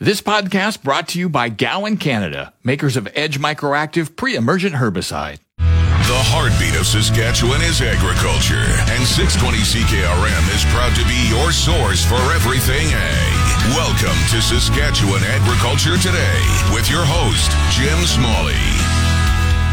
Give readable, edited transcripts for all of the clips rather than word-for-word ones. This podcast brought to you by Gowan Canada, makers of Edge Microactive Pre-Emergent Herbicide. The heartbeat of Saskatchewan is agriculture, and 620 CKRM is proud to be your source for everything ag. Welcome to Saskatchewan Agriculture Today with your host, Jim Smalley.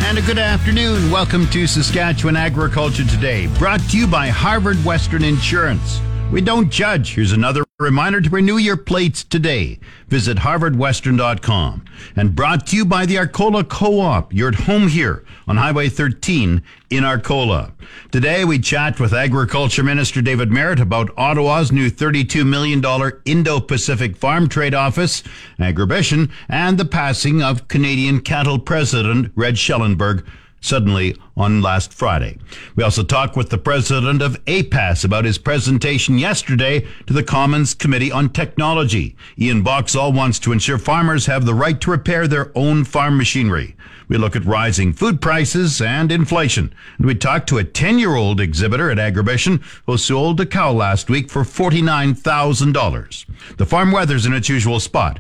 And a good afternoon. Welcome to Saskatchewan Agriculture Today, brought to you by Harvard Western Insurance. We don't judge. Here's another reminder to renew your plates today. Visit harvardwestern.com. And brought to you by the Arcola Co-op. You're at home here on Highway 13 in Arcola. Today we chat with Agriculture Minister David Merritt about Ottawa's new $32 million Indo-Pacific Farm Trade Office, Agribition, and the passing of Canadian Cattle President Reg Schellenberg suddenly on last Friday. We also talked with the president of APAS about his presentation yesterday to the Commons Committee on Technology. Ian Boxall wants to ensure farmers have the right to repair their own farm machinery. We look at rising food prices and inflation. And we talked to a 10-year-old exhibitor at Agribition who sold a cow last week for $49,000. The farm weather's in its usual spot.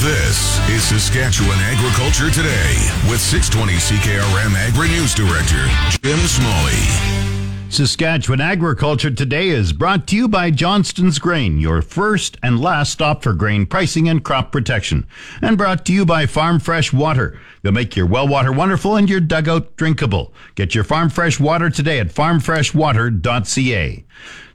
This is Saskatchewan Agriculture Today with 620 CKRM Agri-News Director Jim Smalley. Saskatchewan Agriculture Today is brought to you by Johnston's Grain, your first and last stop for grain pricing and crop protection. And brought to you by Farm Fresh Water. They'll make your well water wonderful and your dugout drinkable. Get your Farm Fresh Water today at farmfreshwater.ca.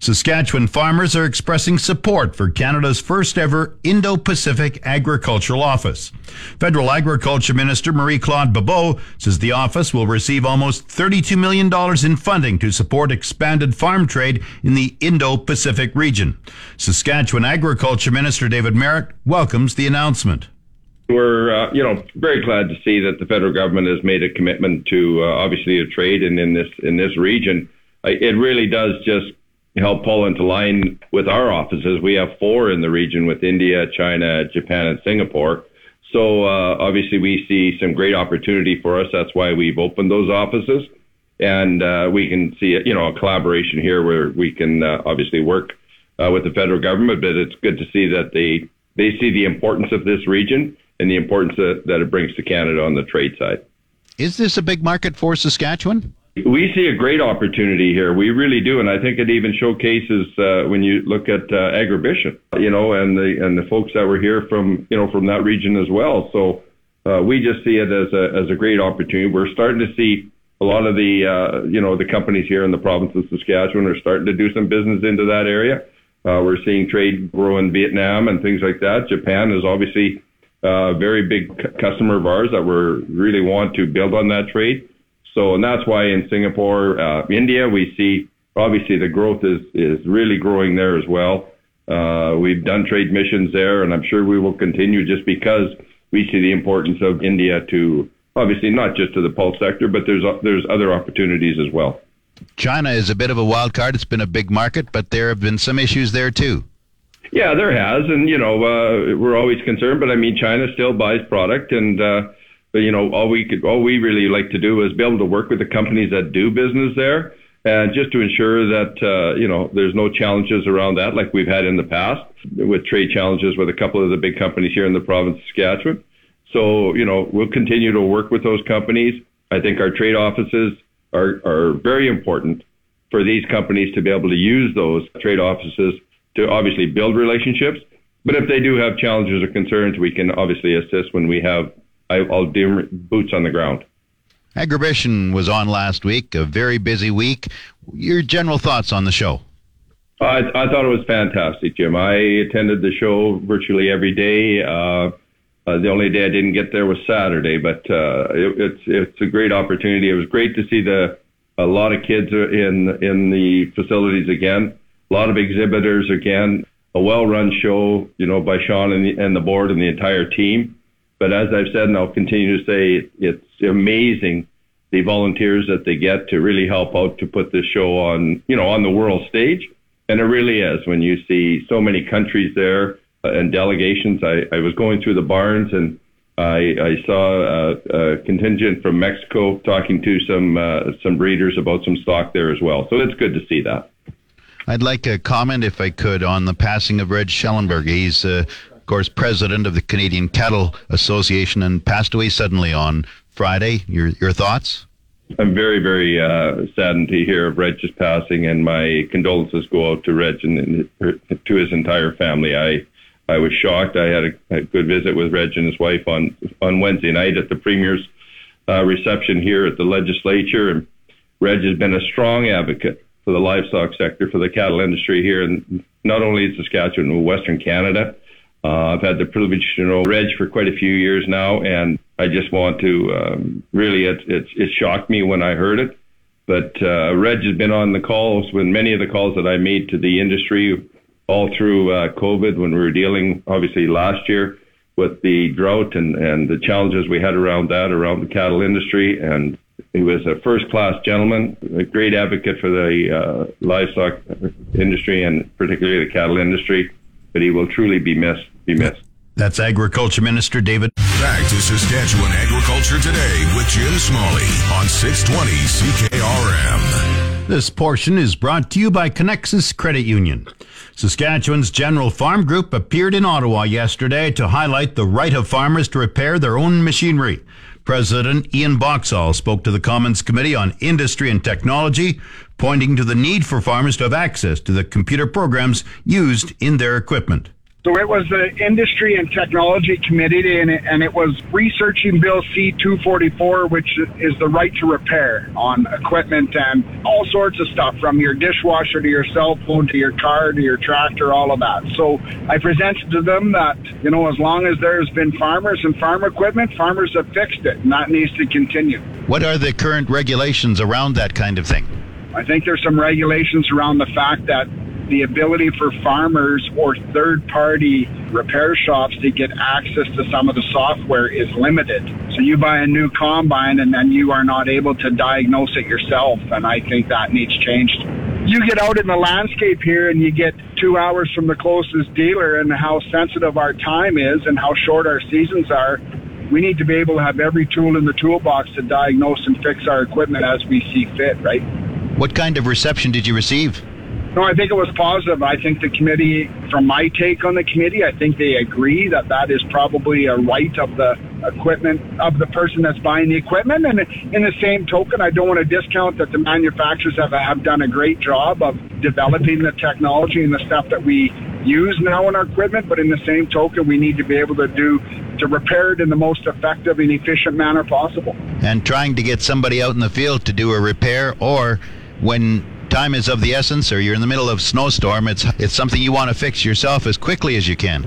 Saskatchewan farmers are expressing support for Canada's first ever Indo-Pacific Agricultural Office. Federal Agriculture Minister Marie-Claude Bibeau says the office will receive almost $32 million in funding to support expanded farm trade in the Indo-Pacific region. Saskatchewan Agriculture Minister David Merritt welcomes the announcement. We're, very glad to see that the federal government has made a commitment to, obviously, a trade in this region. It really does just help pull into line with our offices. We have four in the region with India, China, Japan, and Singapore. So obviously we see some great opportunity for us. That's why we've opened those offices. And we can see, a collaboration here where we can obviously work with the federal government. But it's good to see that they see the importance of this region and the importance that it brings to Canada on the trade side. Is this a big market for Saskatchewan? We see a great opportunity here. We really do, and I think it even showcases when you look at Agribition, and the folks that were here from that region as well. So we just see it as a great opportunity. We're starting to see a lot of the the companies here in the province of Saskatchewan are starting to do some business into that area. We're seeing trade grow in Vietnam and things like that. Japan is obviously a very big customer of ours that we really want to build on that trade. So, and that's why in Singapore, India, we see obviously the growth is really growing there as well. We've done trade missions there, and I'm sure we will continue just because we see the importance of India to obviously not just to the pulse sector, but there's other opportunities as well. China is a bit of a wild card. It's been a big market, but there have been some issues there too. Yeah, there has, and we're always concerned, but I mean, China still buys product and. But, all we really like to do is be able to work with the companies that do business there and just to ensure that, there's no challenges around that like we've had in the past with trade challenges with a couple of the big companies here in the province of Saskatchewan. So, we'll continue to work with those companies. I think our trade offices are very important for these companies to be able to use those trade offices to obviously build relationships. But if they do have challenges or concerns, we can obviously assist when we have all boots on the ground. Agribition was on last week, a very busy week. Your general thoughts on the show? I thought it was fantastic, Jim. I attended the show virtually every day. The only day I didn't get there was Saturday, but it's a great opportunity. It was great to see a lot of kids in the facilities again, a lot of exhibitors again. a well-run show, you know, by Sean and the board and the entire team. But as I've said, and I'll continue to say, it's amazing the volunteers that they get to really help out to put this show on, you know, on the world stage. And it really is when you see so many countries there and delegations. I was going through the barns and I saw a contingent from Mexico talking to some breeders about some stock there as well. So it's good to see that. I'd like a comment, if I could, on the passing of Reg Schellenberg. He's, of course, president of the Canadian Cattle Association and passed away suddenly on Friday. Your thoughts? I'm very, very saddened to hear of Reg's passing, and my condolences go out to Reg and to his entire family. I was shocked. I had a good visit with Reg and his wife on Wednesday night at the Premier's reception here at the legislature. And Reg has been a strong advocate for the livestock sector, for the cattle industry here, and not only in Saskatchewan, but Western Canada. I've had the privilege to know Reg for quite a few years now, and I just want to really, it shocked me when I heard it. But Reg has been on the calls with many of the calls that I made to the industry all through COVID, when we were dealing, obviously, last year with the drought and the challenges we had around that, around the cattle industry. And he was a first-class gentleman, a great advocate for the livestock industry and particularly the cattle industry. But he will truly be missed. That's Agriculture Minister David. Back to Saskatchewan Agriculture Today with Jim Smalley on 620 CKRM. This portion is brought to you by Connexus Credit Union. Saskatchewan's General Farm Group appeared in Ottawa yesterday to highlight the right of farmers to repair their own machinery. President Ian Boxall spoke to the Commons Committee on Industry and Technology, pointing to the need for farmers to have access to the computer programs used in their equipment. So it was the Industry and Technology Committee, and it was researching Bill C-244, which is the right to repair on equipment and all sorts of stuff, from your dishwasher to your cell phone to your car to your tractor, all of that. So I presented to them that, you know, as long as there's been farmers and farm equipment, farmers have fixed it, and that needs to continue. What are the current regulations around that kind of thing? I think there's some regulations around the fact that the ability for farmers or third-party repair shops to get access to some of the software is limited. So you buy a new combine and then you are not able to diagnose it yourself, and I think that needs changed. You get out in the landscape here and you get 2 hours from the closest dealer, and how sensitive our time is and how short our seasons are. We need to be able to have every tool in the toolbox to diagnose and fix our equipment as we see fit, right? What kind of reception did you receive? No, I think it was positive. I think the committee, from my take on the committee, I think they agree that that is probably a right of the equipment, of the person that's buying the equipment. And in the same token, I don't want to discount that the manufacturers have done a great job of developing the technology and the stuff that we use now in our equipment. But in the same token, we need to be able to repair it in the most effective and efficient manner possible. And trying to get somebody out in the field to do a repair, or when time is of the essence, or you're in the middle of a snowstorm, it's something you want to fix yourself as quickly as you can.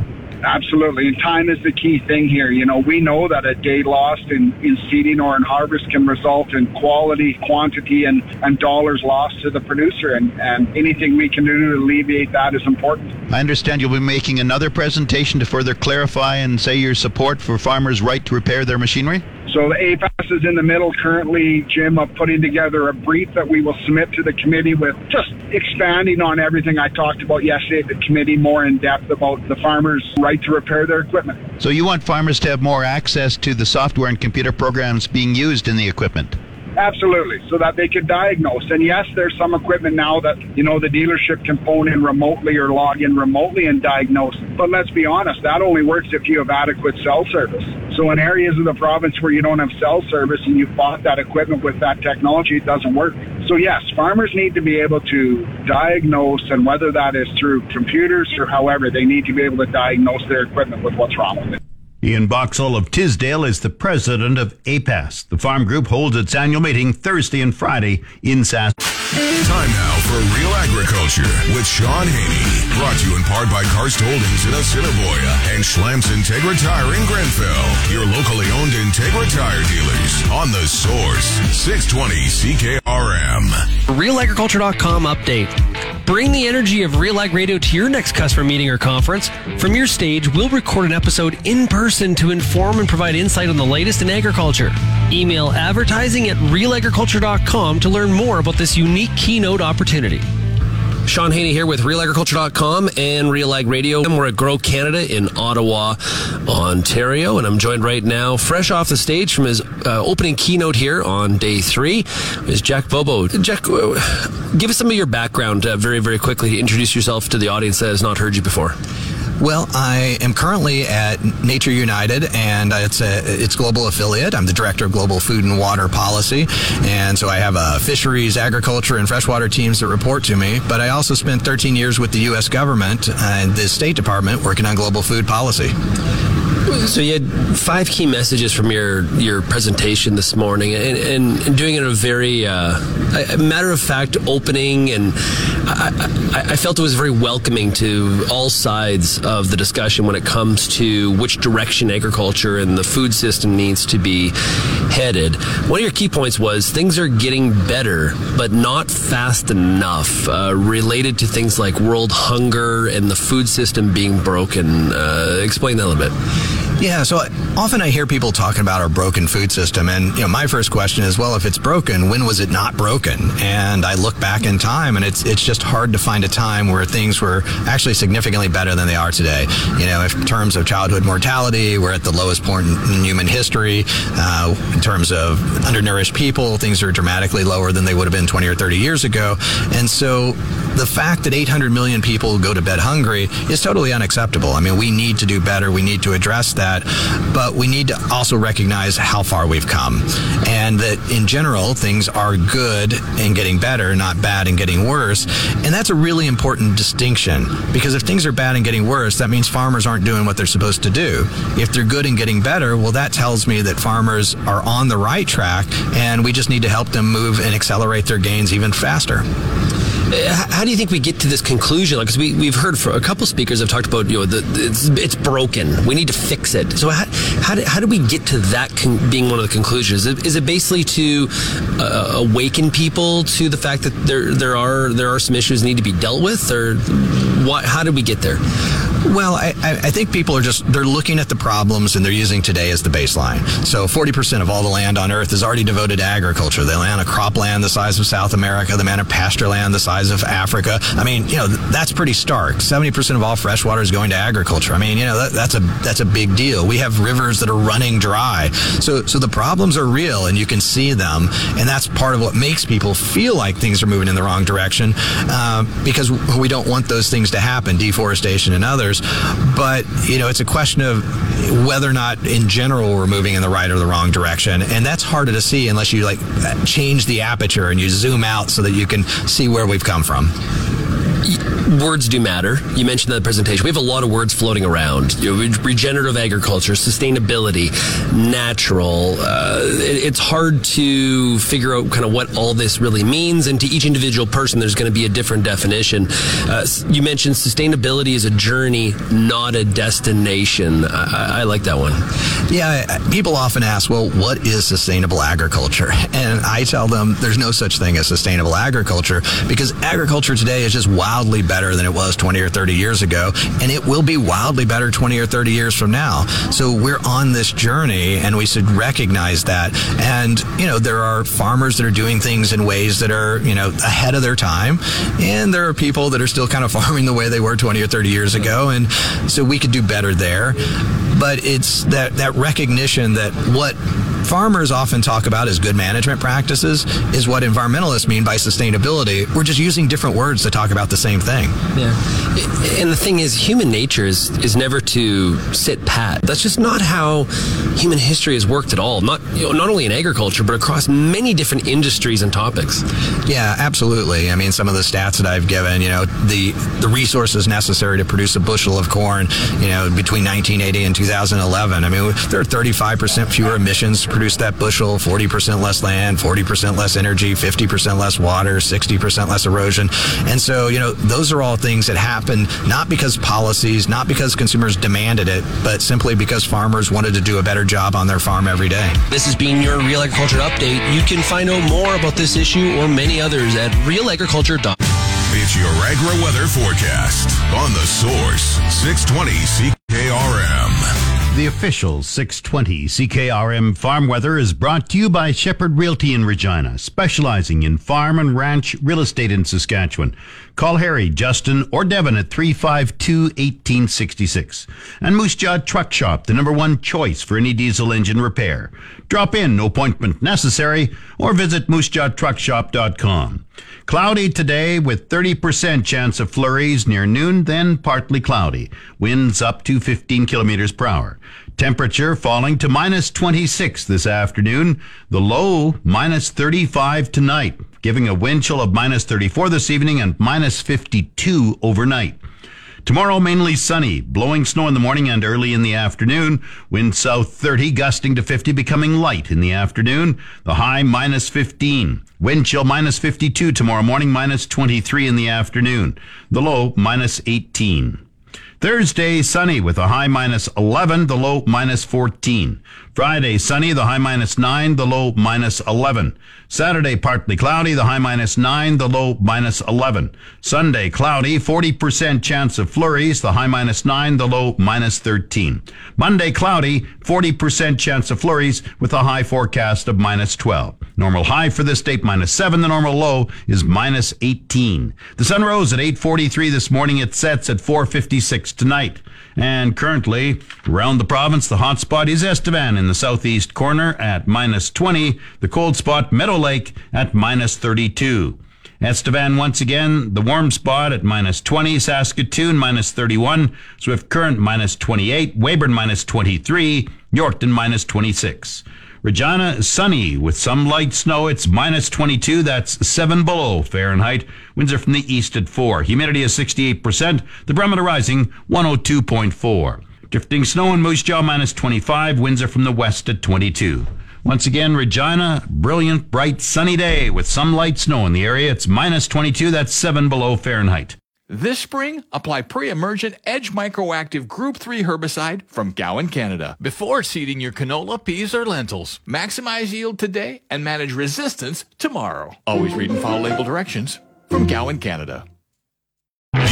Absolutely, and time is the key thing here. You know, we know that a day lost in seeding or in harvest can result in quality, quantity, and dollars lost to the producer, and anything we can do to alleviate that is important. I understand you'll be making another presentation to further clarify and say your support for farmers' right to repair their machinery? So the APAS is in the middle currently, Jim, of putting together a brief that we will submit to the committee with just expanding on everything I talked about yesterday at the committee, more in depth about the farmers' right to repair their equipment. So you want farmers to have more access to the software and computer programs being used in the equipment? Absolutely, so that they can diagnose. And yes, there's some equipment now that, you know, the dealership can phone in remotely or log in remotely and diagnose. But let's be honest, that only works if you have adequate cell service. So in areas of the province where you don't have cell service and you bought that equipment with that technology, it doesn't work. So yes, farmers need to be able to diagnose, and whether that is through computers or however, they need to be able to diagnose their equipment with what's wrong with it. Ian Boxall of Tisdale is the president of APAS. The farm group holds its annual meeting Thursday and Friday in Sask. Time now for Real Agriculture with Sean Haney. Brought to you in part by Karst Holdings in Assiniboia and Schlamm's Integra Tire in Grenfell. Your locally owned Integra Tire dealers on The Source, 620 CKRM. Realagriculture.com update. Bring the energy of Real Ag Radio to your next customer meeting or conference. From your stage, we'll record an episode in person to inform and provide insight on the latest in agriculture. Email advertising at realagriculture.com to learn more about this unique keynote opportunity. Sean Haney here with Realagriculture.com and Real Ag Radio. We're at Grow Canada in Ottawa, Ontario, and I'm joined right now, fresh off the stage from his opening keynote here on day three, is Jack Bobo. Jack, give us some of your background very, very quickly to introduce yourself to the audience that has not heard you before. Well, I am currently at Nature United, and it's its global affiliate. I'm the director of global food and water policy, and so I have fisheries, agriculture, and freshwater teams that report to me. But I also spent 13 years with the U.S. government and the State Department working on global food policy. So you had five key messages from your presentation this morning, and doing it in a very matter-of-fact opening, and I felt it was very welcoming to all sides of the discussion when it comes to which direction agriculture and the food system needs to be headed. One of your key points was things are getting better, but not fast enough, related to things like world hunger and the food system being broken. Explain that a little bit. Yeah, so often I hear people talking about our broken food system, and you know, my first question is, well, if it's broken, when was it not broken? And I look back in time, and it's just hard to find a time where things were actually significantly better than they are today. You know, in terms of childhood mortality, we're at the lowest point in human history. In terms of undernourished people, things are dramatically lower than they would have been 20 or 30 years ago. And so the fact that 800 million people go to bed hungry is totally unacceptable. I mean, we need to do better. We need to address that. But we need to also recognize how far we've come, and that in general things are good and getting better, not bad and getting worse. And that's a really important distinction, because if things are bad and getting worse, that means farmers aren't doing what they're supposed to do. If they're good and getting better, well, that tells me that farmers are on the right track, and we just need to help them move and accelerate their gains even faster. How do you think we get to this conclusion? Because like, we've heard from a couple speakers have talked about, you know, it's broken. We need to fix it. So how do we get to that being one of the conclusions? Is it basically to awaken people to the fact that there are some issues that need to be dealt with, or what? How did we get there? Well, I think people are they're looking at the problems, and they're using today as the baseline. So 40% of all the land on Earth is already devoted to agriculture. They land a cropland the size of South America. They land a pasture land the size of Africa. I mean, you know, that's pretty stark. 70% of all fresh water is going to agriculture. I mean, you know, that's a big deal. We have rivers that are running dry. So the problems are real, and you can see them. And that's part of what makes people feel like things are moving in the wrong direction, because we don't want those things to happen, deforestation and others. But, you know, it's a question of whether or not in general we're moving in the right or the wrong direction. And that's harder to see unless you, like, change the aperture and you zoom out so that you can see where we've come from. Words do matter. You mentioned that in the presentation. We have a lot of words floating around. You know, regenerative agriculture, sustainability, natural. It's hard to figure out kind of what all this really means, and to each individual person there's going to be a different definition. You mentioned sustainability is a journey, not a destination. I like that one. Yeah, people often ask, well, what is sustainable agriculture? And I tell them there's no such thing as sustainable agriculture, because agriculture today is just wildly better than it was 20 or 30 years ago, and it will be wildly better 20 or 30 years from now. So we're on this journey, and we should recognize that. And, you know, there are farmers that are doing things in ways that are, you know, ahead of their time, and there are people that are still kind of farming the way they were 20 or 30 years ago, and so we could do better there. But it's that recognition that what farmers often talk about as good management practices is what environmentalists mean by sustainability. We're just using different words to talk about the same thing. Yeah. And the thing is, human nature is never to sit pat. That's just not how human history has worked at all. Not only in agriculture, but across many different industries and topics. Yeah, absolutely. I mean, some of the stats that I've given, you know, the resources necessary to produce a bushel of corn, you know, between 1980 and 2011. I mean, there are 35% fewer emissions produce that bushel, 40% less land, 40% less energy, 50% less water, 60% less erosion. And so, you know, those are all things that happen not because policies, not because consumers demanded it, but simply because farmers wanted to do a better job on their farm every day. This has been your Real Agriculture Update. You can find out more about this issue or many others at realagriculture.com. It's your agri-weather forecast on The Source, 620 CKRM. The official 620 CKRM farm weather is brought to you by Shepherd Realty in Regina, specializing in farm and ranch real estate in Saskatchewan. Call Harry, Justin, or Devin at 352-1866. And Moose Jaw Truck Shop, the #1 choice for any diesel engine repair. Drop in, no appointment necessary, or visit moosejawtruckshop.com. Cloudy today with 30% chance of flurries near noon, then partly cloudy. Winds up to 15 kilometers per hour. Temperature falling to -26 this afternoon. The low, -35 tonight, giving a wind chill of -34 this evening and -52 overnight. Tomorrow, mainly sunny, blowing snow in the morning and early in the afternoon. Wind south 30, gusting to 50, becoming light in the afternoon. The high, -15. Wind chill, -52 tomorrow morning, -23 in the afternoon. The low, -18. Thursday, sunny with a high -11, the low -14. Friday, sunny, the high -9, the low -11. Saturday, partly cloudy, the high -9, the low -11. Sunday, cloudy, 40% chance of flurries, the high -9, the low -13. Monday, cloudy, 40% chance of flurries with a high forecast of -12. Normal high for this date, -7, the normal low is -18. The sun rose at 8:43 this morning, it sets at 4:56. Tonight. And currently, around the province, the hot spot is Estevan in the southeast corner at -20, the cold spot Meadow Lake at -32. Estevan once again, the warm spot at -20, Saskatoon -31, Swift Current -28, Weyburn -23, Yorkton -26. Regina, sunny with some light snow. It's -22. That's 7 below Fahrenheit. Winds are from the east at 4. Humidity is 68%. The barometer rising 102.4. Drifting snow in Moose Jaw -25. Winds are from the west at 22. Once again, Regina, brilliant, bright, sunny day with some light snow in the area. It's -22. That's 7 below Fahrenheit. This spring, apply pre-emergent Edge Microactive Group 3 herbicide from Gowan Canada before seeding your canola, peas, or lentils. Maximize yield today and manage resistance tomorrow. Always read and follow label directions from Gowan Canada.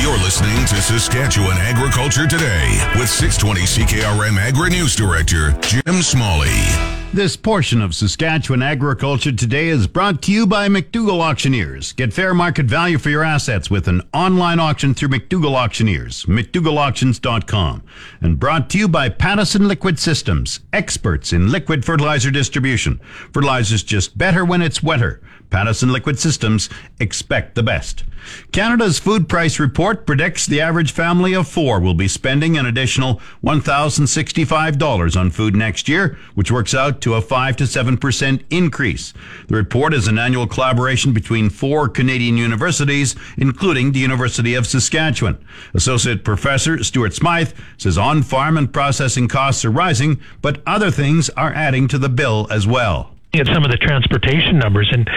You're listening to Saskatchewan Agriculture Today with 620 CKRM Agri-News Director Jim Smalley. This portion of Saskatchewan Agriculture Today is brought to you by McDougall Auctioneers. Get fair market value for your assets with an online auction through McDougall Auctioneers, McDougallAuctions.com. And brought to you by Patterson Liquid Systems, experts in liquid fertilizer distribution. Fertilizer's just better when it's wetter. Patterson Liquid Systems, expect the best. Canada's Food Price Report predicts the average family of 4 will be spending an additional $1,065 on food next year, which works out to a 5 to 7% increase. The report is an annual collaboration between 4 Canadian universities, including the University of Saskatchewan. Associate Professor Stuart Smythe says on-farm and processing costs are rising, but other things are adding to the bill as well. At some of the transportation numbers, and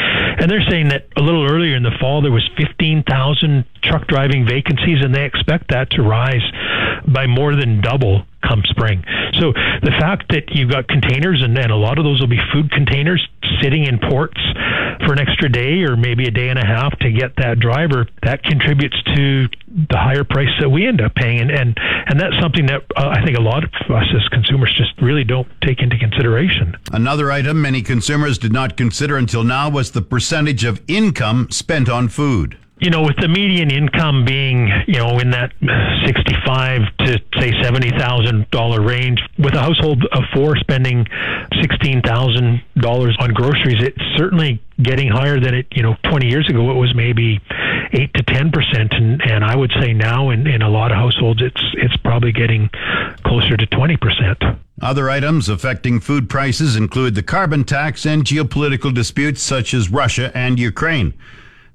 they're saying that a little earlier in the fall there was 15,000 truck driving vacancies, and they expect that to rise by more than double come spring. So the fact that you've got containers, and then a lot of those will be food containers sitting in ports for an extra day or maybe a day and a half to get that driver, that contributes to the higher price that we end up paying. And that's something that I think a lot of us as consumers just really don't take into consideration. Another item many consumers did not consider until now was the percentage of income spent on food. You know, with the median income being, you know, in that $65,000 to say $70,000 range, with a household of 4 spending $16,000 on groceries, it's certainly getting higher than it, 20 years ago, it was maybe 8 to 10%. And I would say now in a lot of households, it's probably getting closer to 20%. Other items affecting food prices include the carbon tax and geopolitical disputes such as Russia and Ukraine.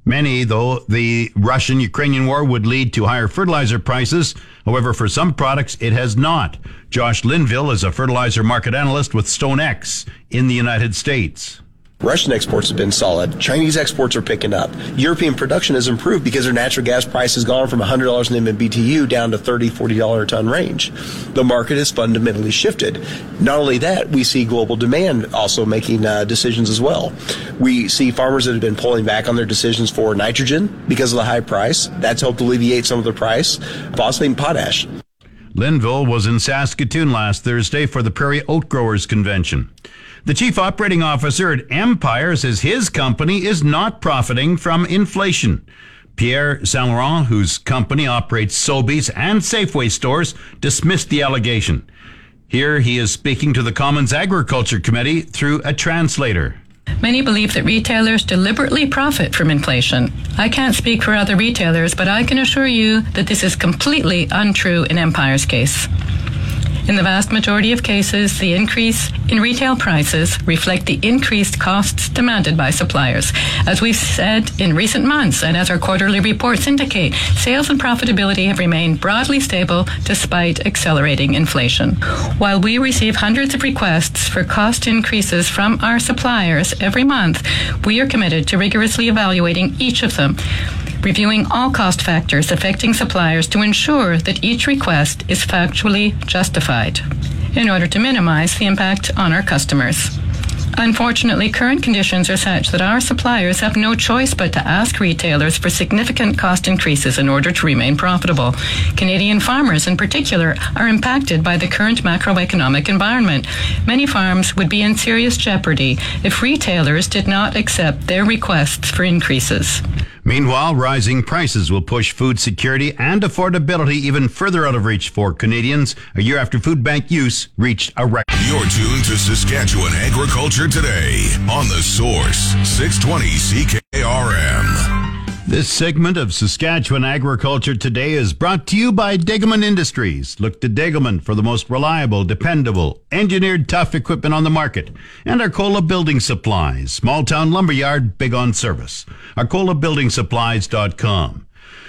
Many, though, the Russian-Ukrainian war would lead to higher fertilizer prices. However, for some products, it has not. Josh Linville is a fertilizer market analyst with StoneX in the United States. Russian exports have been solid. Chinese exports are picking up. European production has improved because their natural gas price has gone from $100 an MMBTU down to $30, $40 a ton range. The market has fundamentally shifted. Not only that, we see global demand also making decisions as well. We see farmers that have been pulling back on their decisions for nitrogen because of the high price. That's helped alleviate some of the price. Phosphate and potash. Linville was in Saskatoon last Thursday for the Prairie Oat Growers Convention. The chief operating officer at Empire says his company is not profiting from inflation. Pierre Saint Laurent, whose company operates Sobeys and Safeway stores, dismissed the allegation. Here he is speaking to the Commons Agriculture Committee through a translator. Many believe that retailers deliberately profit from inflation. I can't speak for other retailers, but I can assure you that this is completely untrue in Empire's case. In the vast majority of cases, the increase in retail prices reflect the increased costs demanded by suppliers. As we've said in recent months, and as our quarterly reports indicate, sales and profitability have remained broadly stable despite accelerating inflation. While we receive hundreds of requests for cost increases from our suppliers every month, we are committed to rigorously evaluating each of them, reviewing all cost factors affecting suppliers to ensure that each request is factually justified in order to minimize the impact on our customers. Unfortunately, current conditions are such that our suppliers have no choice but to ask retailers for significant cost increases in order to remain profitable. Canadian farmers, in particular, are impacted by the current macroeconomic environment. Many farms would be in serious jeopardy if retailers did not accept their requests for increases. Meanwhile, rising prices will push food security and affordability even further out of reach for Canadians a year after food bank use reached a record. You're tuned to Saskatchewan Agriculture Today on The Source, 620 CKRM. This segment of Saskatchewan Agriculture Today is brought to you by Degelman Industries. Look to Degelman for the most reliable, dependable, engineered tough equipment on the market. And Arcola Building Supplies, small-town lumberyard, big on service. ArcolaBuildingSupplies.com.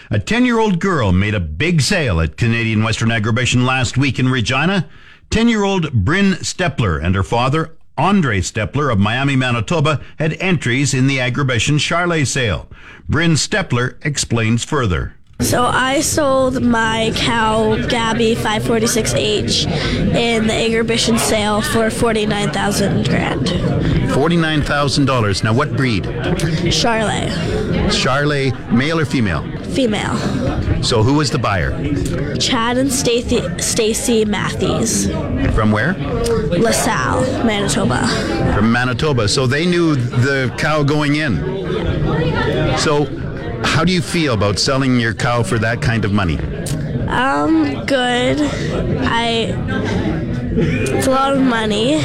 A 10-year-old girl made a big sale at Canadian Western Agribition last week in Regina. 10-year-old Bryn Stepler and her father, Andre Stepler of Miami, Manitoba, had entries in the Agribition Charolais sale. Bryn Stepler explains further. So I sold my cow, Gabby 546H, in the Agribition sale for $49,000. $49,000. Now what breed? Charolais. Charolais, male or female? Female. So who was the buyer? Chad and Stacy Matthews. From where? LaSalle, Manitoba. From Manitoba. So they knew the cow going in. Yeah. So how do you feel about selling your cow for that kind of money? Good. It's a lot of money.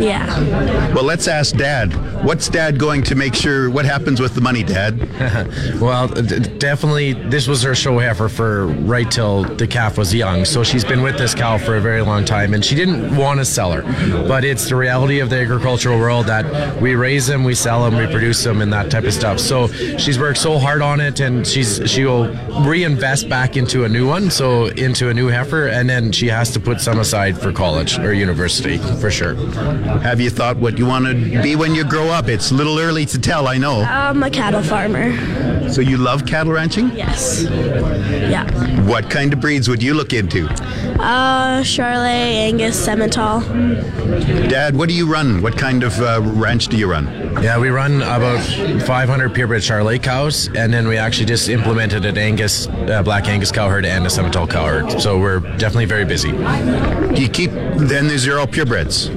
Yeah. Well, let's ask Dad. What's Dad going to make sure? What happens with the money, Dad? Well, definitely, this was her show heifer for right till the calf was young. So she's been with this cow for a very long time, and she didn't want to sell her. But it's the reality of the agricultural world that we raise them, we sell them, we produce them, and that type of stuff. So she's worked so hard on it, and she will reinvest back into a new one, so into a new heifer, and then she has to put some aside for college or university, for sure. Have you thought what you want to be when you grow up? It's a little early to tell, I know. I'm a cattle farmer. So you love cattle ranching? Yes. Yeah. What kind of breeds would you look into? Charolais, Angus, Simmental. Dad, what do you run? What kind of ranch do you run? Yeah, we run about 500 purebred Charolais cows, and then we actually just implemented an Angus, black Angus cow herd and a Simmental cow herd. So we're definitely very busy. Do you keep, then these are all purebreds?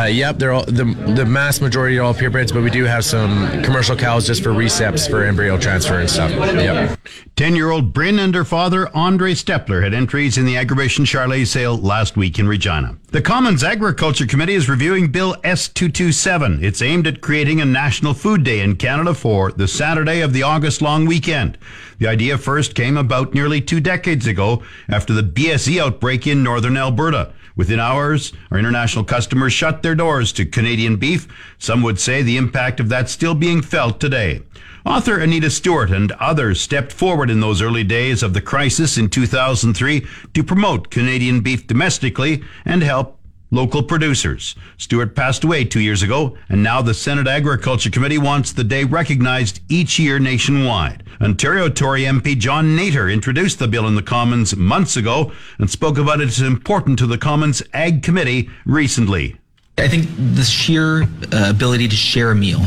Yep, they're all, the mass majority are all purebreds, but we do have some commercial cows just for receps, for embryo transfer and stuff. Yep. 10-year-old Bryn and her father, Andre Stepler, had entries in the Agribition Charolais sale last week in Regina. The Commons Agriculture Committee is reviewing Bill S227. It's aimed at creating a National Food Day in Canada for the Saturday of the August long weekend. The idea first came about nearly 2 decades ago after the BSE outbreak in northern Alberta. Within hours, our international customers shut their doors to Canadian beef. Some would say the impact of that still being felt today. Author Anita Stewart and others stepped forward in those early days of the crisis in 2003 to promote Canadian beef domestically and help local producers. Stewart passed away 2 years ago, and now the Senate Agriculture Committee wants the day recognized each year nationwide. Ontario Tory MP John Nater introduced the bill in the Commons months ago and spoke about it as important to the Commons Ag Committee recently. I think the sheer ability to share a meal,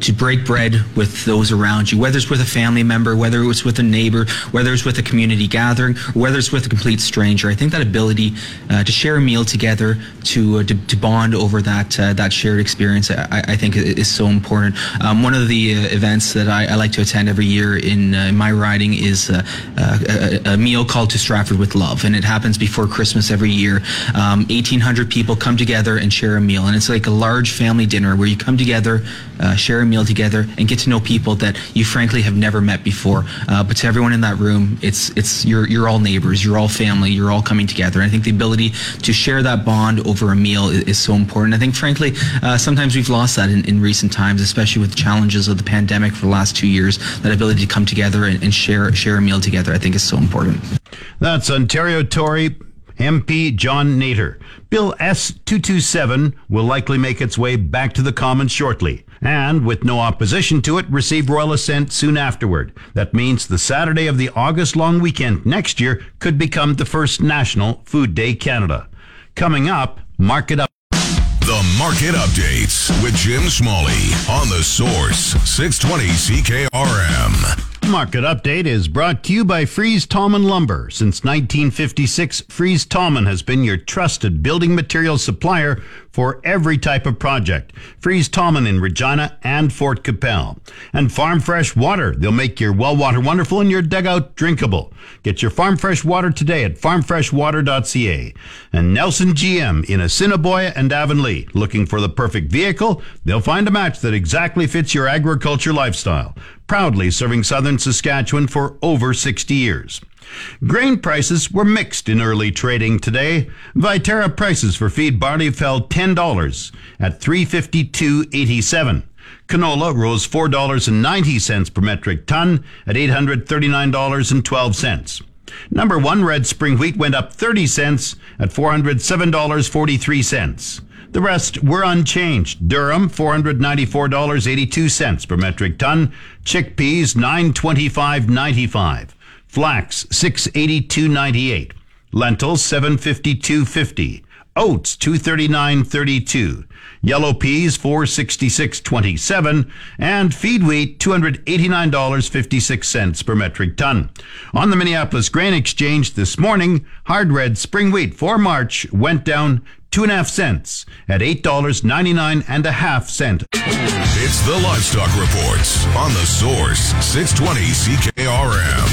to break bread with those around you, whether it's with a family member, whether it's with a neighbor, whether it's with a community gathering, or whether it's with a complete stranger. I think that ability to share a meal together, to bond over that shared experience, I think is so important. One of the events that I like to attend every year in my riding is a meal called To Stratford with Love, and it happens before Christmas every year. 1,800 people come together and share a meal, and it's like a large family dinner where you come together, share a meal together, and get to know people that you frankly have never met before. But to everyone in that room, it's you're all neighbors, you're all family, you're all coming together. And I think the ability to share that bond over a meal is so important. I think frankly, sometimes we've lost that in recent times, especially with the challenges of the pandemic for the last 2 years. That ability to come together and share a meal together, I think, is so important. That's Ontario Tory MP John Nater. Bill S227 will likely make its way back to the Commons shortly, and with no opposition to it, receive royal assent soon afterward. That means the Saturday of the August long weekend next year could become the first National Food Day Canada. Coming up, Market Up. The Market Updates with Jim Smalley on The Source, 620 CKRM. Market Update is brought to you by Freeze Tallman Lumber. Since 1956, Freeze Tallman has been your trusted building material supplier for every type of project. Freeze Tallman in Regina and Fort Capel. And Farm Fresh Water. They'll make your well water wonderful and your dugout drinkable. Get your Farm Fresh Water today at farmfreshwater.ca. And Nelson GM in Assiniboia and Avonlea. Looking for the perfect vehicle? They'll find a match that exactly fits your agriculture lifestyle. Proudly serving southern Saskatchewan for over 60 years. Grain prices were mixed in early trading today. Viterra prices for feed barley fell $10 at $352.87. Canola rose $4.90 per metric ton at $839.12. Number one red spring wheat went up 30 cents at $407.43. The rest were unchanged. Durum, $494.82 per metric ton. Chickpeas, $925.95. Flax, $682.98. Lentils, $752.50. Oats, $239.32. Yellow peas, $466.27. And feed wheat, $289.56 per metric ton. On the Minneapolis Grain Exchange this morning, hard red spring wheat for March went down 2.5 cents at $8.99 and a half. It's the Livestock Reports on The Source, 620 CKRM.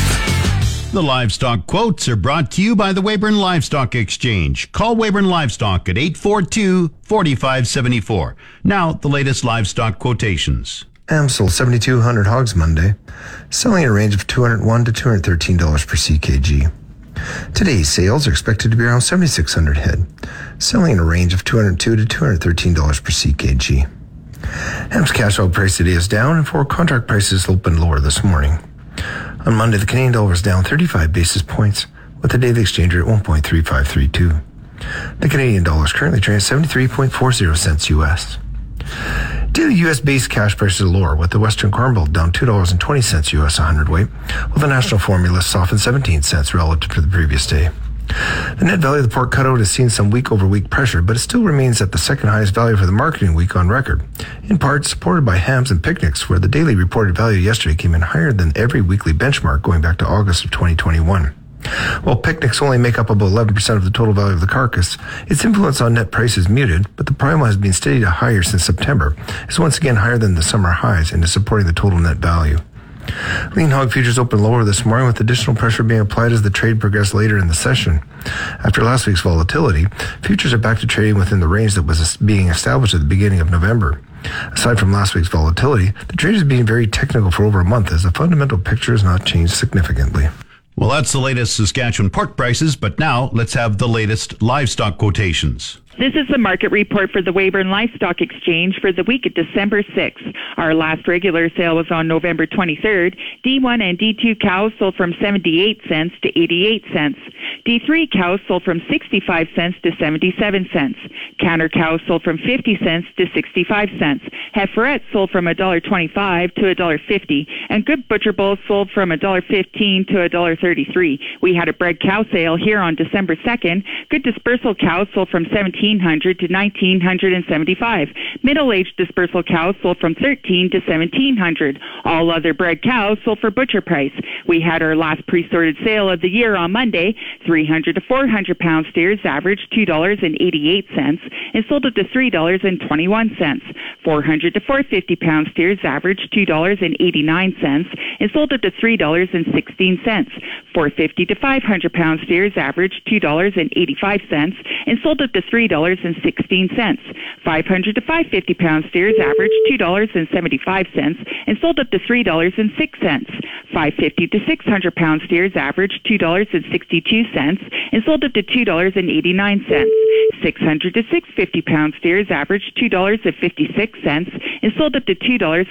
The Livestock Quotes are brought to you by the Weyburn Livestock Exchange. Call Weyburn Livestock at 842-4574. Now, the latest livestock quotations. Am sold 7,200 hogs Monday, selling at a range of $201 to $213 per CKG. Today's sales are expected to be around 7,600 head, selling in a range of $202 to $213 per CKG. Ham's cash out price today is down, and forward contract prices have been lower this morning. On Monday, the Canadian dollar was down 35 basis points, with the daily exchange rate at 1.3532. The Canadian dollar is currently trading at 73.40 cents US. Daily U.S.-based cash prices are lower, with the Western Corn Belt down $2.20 U.S. a hundredweight, while the national formula softened 17 cents relative to the previous day. The net value of the pork cutout has seen some week-over-week pressure, but it still remains at the second highest value for the marketing week on record, in part supported by hams and picnics, where the daily reported value yesterday came in higher than every weekly benchmark going back to August of 2021. While picnics only make up about 11% of the total value of the carcass, its influence on net price is muted, but the primal has been steady to higher since September, is once again higher than the summer highs and is supporting the total net value. Lean hog futures opened lower this morning, with additional pressure being applied as the trade progressed later in the session. After last week's volatility, futures are back to trading within the range that was being established at the beginning of November. Aside from last week's volatility, the trade has been very technical for over a month, as the fundamental picture has not changed significantly. Well, that's the latest Saskatchewan pork prices, but now let's have the latest livestock quotations. This is the market report for the Weyburn Livestock Exchange for the week of December 6th. Our last regular sale was on November 23rd. D1 and D2 cows sold from 78 cents to 88 cents. D3 cows sold from 65 cents to 77 cents. Counter cows sold from 50 cents to 65 cents. Heiferettes sold from $1.25 to $1.50. And good butcher bulls sold from $1.15 to $1.33. We had a bred cow sale here on December 2nd. Good dispersal cows sold from 1,700 to 1,975. Middle-aged dispersal cows sold from 13 to 1,700. All other bred cows sold for butcher price. We had our last pre-sorted sale of the year on Monday. 300 to 400 pound steers averaged $2.88 and sold up to $3.21. 400 to 450 pound steers averaged $2.89 and sold up to $3.16. 450 to 500 pound steers averaged $2.85 and sold up to $3.16. 500 to 550 pound steers averaged $2.75 and sold up to $3.06. 550 to 600 pound steers averaged $2.62 and sold up to $2.89. 600 to 650 pound steers averaged $2.56 and sold up to $2.72.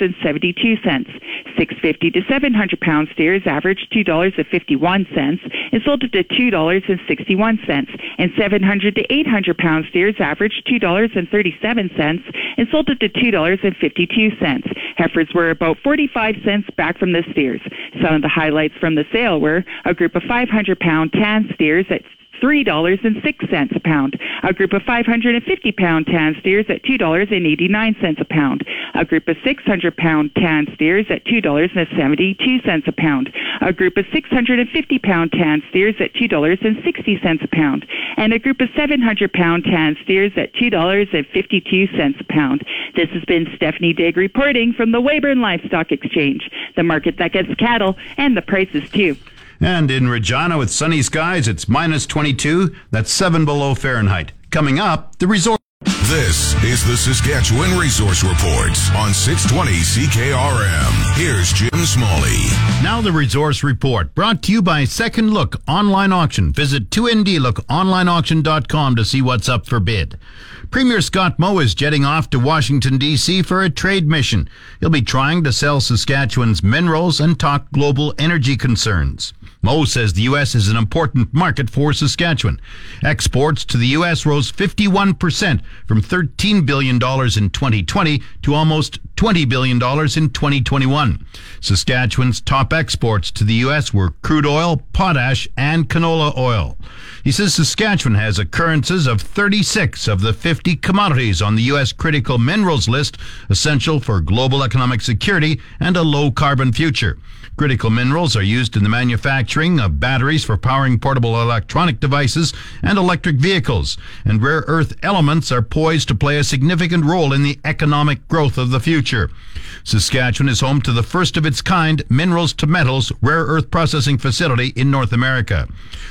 650 to 700 pound steers averaged $2.51 and sold up to $2.61. And 700 to 800 pound steers averaged $2.37 and sold up to $2.52. Heifers were about 45 cents back from the steers. Some of the highlights from the sale were a group of 500 pound tan steers at $3.06 a pound, a group of 550 pound tan steers at $2.89 a pound, a group of 600 pound tan steers at $2.72 a pound, a group of 650 pound tan steers at $2.60 a pound, and a group of 700 pound tan steers at $2.52 a pound. This has been Stephanie Digg reporting from the Weyburn Livestock Exchange, the market that gets cattle and the prices too. And in Regina with sunny skies, it's minus 22. That's 7 below Fahrenheit. Coming up, the resource. This is the Saskatchewan Resource Report on 620 CKRM. Here's Jim Smalley. Now the Resource Report, brought to you by Second Look Online Auction. Visit 2ndlookonlineauction.com to see what's up for bid. Premier Scott Moe is jetting off to Washington, D.C. for a trade mission. He'll be trying to sell Saskatchewan's minerals and talk global energy concerns. Moe says the U.S. is an important market for Saskatchewan. Exports to the U.S. rose 51% from $13 billion in 2020 to almost $20 billion in 2021. Saskatchewan's top exports to the U.S. were crude oil, potash, and canola oil. He says Saskatchewan has occurrences of 36 of the 50 commodities on the U.S. critical minerals list, essential for global economic security and a low-carbon future. Critical minerals are used in the manufacturing of batteries for powering portable electronic devices and electric vehicles, and rare earth elements are poised to play a significant role in the economic growth of the future. Saskatchewan is home to the first of its kind minerals to metals rare earth processing facility in North America.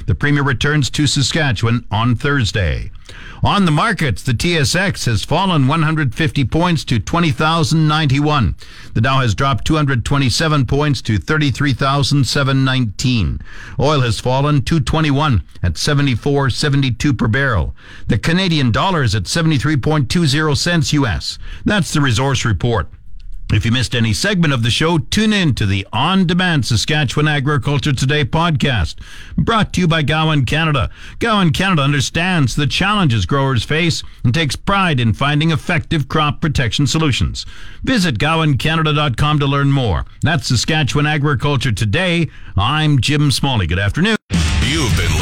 The Premier returns to Saskatchewan on Thursday. On the markets, the TSX has fallen 150 points to 20,091. The Dow has dropped 227 points to 33,719. Oil has fallen 221 at 74.72 per barrel. The Canadian dollar is at 73.20 cents US. That's the Resource Report. If you missed any segment of the show, tune in to the on-demand Saskatchewan Agriculture Today podcast, brought to you by Gowan Canada. Gowan Canada understands the challenges growers face and takes pride in finding effective crop protection solutions. Visit GowanCanada.com to learn more. That's Saskatchewan Agriculture Today. I'm Jim Smalley. Good afternoon. You've been